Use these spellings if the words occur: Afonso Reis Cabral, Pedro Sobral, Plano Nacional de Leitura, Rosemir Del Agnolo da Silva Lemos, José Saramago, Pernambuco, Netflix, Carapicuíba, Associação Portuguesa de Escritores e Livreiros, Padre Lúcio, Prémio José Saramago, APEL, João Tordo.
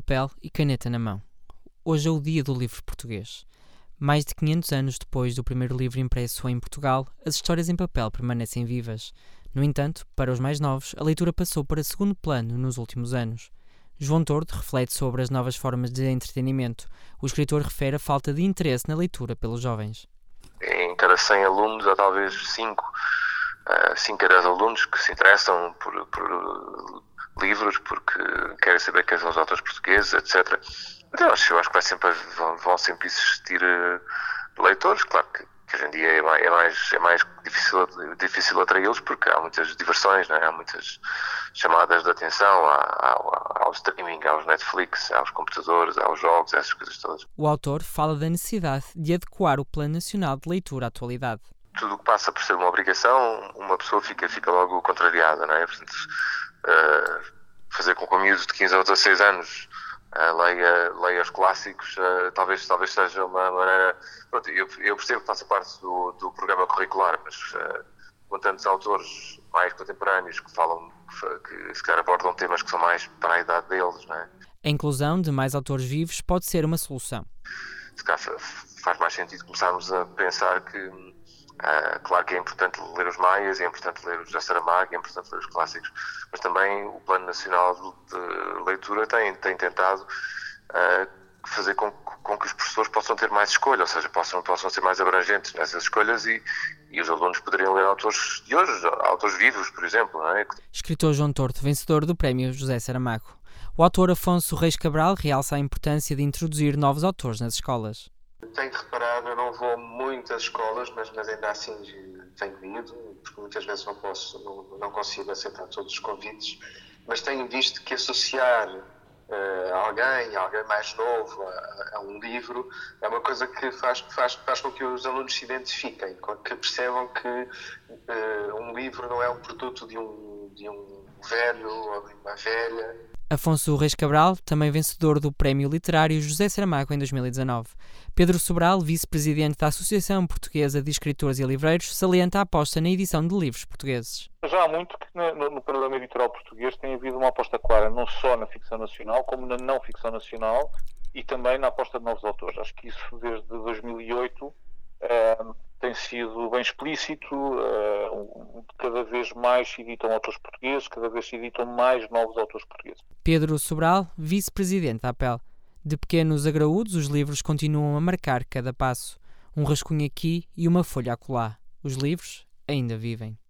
papel e caneta na mão. Hoje é o dia do livro português. Mais de 500 anos depois do primeiro livro impresso em Portugal, as histórias em papel permanecem vivas. No entanto, para os mais novos, a leitura passou para segundo plano nos últimos anos. João Tordo reflete sobre as novas formas de entretenimento. O escritor refere a falta de interesse na leitura pelos jovens. Em cada 100 alunos, há talvez 5 a 10 alunos que se interessam por livros, porque querem saber quem são os autores portugueses, etc. Então, eu acho que vão sempre existir leitores. Claro que hoje em dia é mais difícil atraí-los, porque há muitas diversões, não é? Há muitas chamadas de atenção ao streaming, aos Netflix, aos computadores, aos jogos, essas coisas todas. O autor fala da necessidade de adequar o Plano Nacional de Leitura à atualidade. Tudo o que passa por ser uma obrigação, uma pessoa fica logo contrariada, não é? Portanto, fazer com que um miúdo de 15 ou 16 anos leia os clássicos, talvez seja uma maneira... Pronto, eu percebo que faça parte do programa curricular, mas com tantos autores mais contemporâneos que falam, que se calhar abordam temas que são mais para a idade deles, não é? A inclusão de mais autores vivos pode ser uma solução. Se calhar faz mais sentido começarmos a pensar que... Claro que é importante ler os maias, é importante ler o José Saramago, é importante ler os clássicos, mas também o Plano Nacional de Leitura tem tentado fazer com que os professores possam ter mais escolha, ou seja, possam ser mais abrangentes nessas escolhas e os alunos poderiam ler autores de hoje, autores vivos, por exemplo. Não é? Escritor João Tordo, vencedor do Prémio José Saramago. O autor Afonso Reis Cabral realça a importância de introduzir novos autores nas escolas. Tenho de reparar, eu não vou muito às escolas, mas ainda assim tenho ido, porque muitas vezes não consigo aceitar todos os convites, mas tenho visto que associar alguém mais novo a um livro é uma coisa que faz com que os alunos se identifiquem, que percebam que um livro não é um produto de um velho ou de uma velha. Afonso Reis Cabral, também vencedor do Prémio Literário José Saramago em 2019. Pedro Sobral, vice-presidente da Associação Portuguesa de Escritores e Livreiros, salienta a aposta na edição de livros portugueses. Já há muito que no panorama editorial português tem havido uma aposta clara, não só na ficção nacional, como na não ficção nacional e também na aposta de novos autores. Acho que isso desde 2008 tem sido bem explícito. Cada vez mais se editam autores portugueses, cada vez se editam mais novos autores portugueses. Pedro Sobral, vice-presidente da APEL. De pequenos a graúdos, os livros continuam a marcar cada passo. Um rascunho aqui e uma folha acolá. Os livros ainda vivem.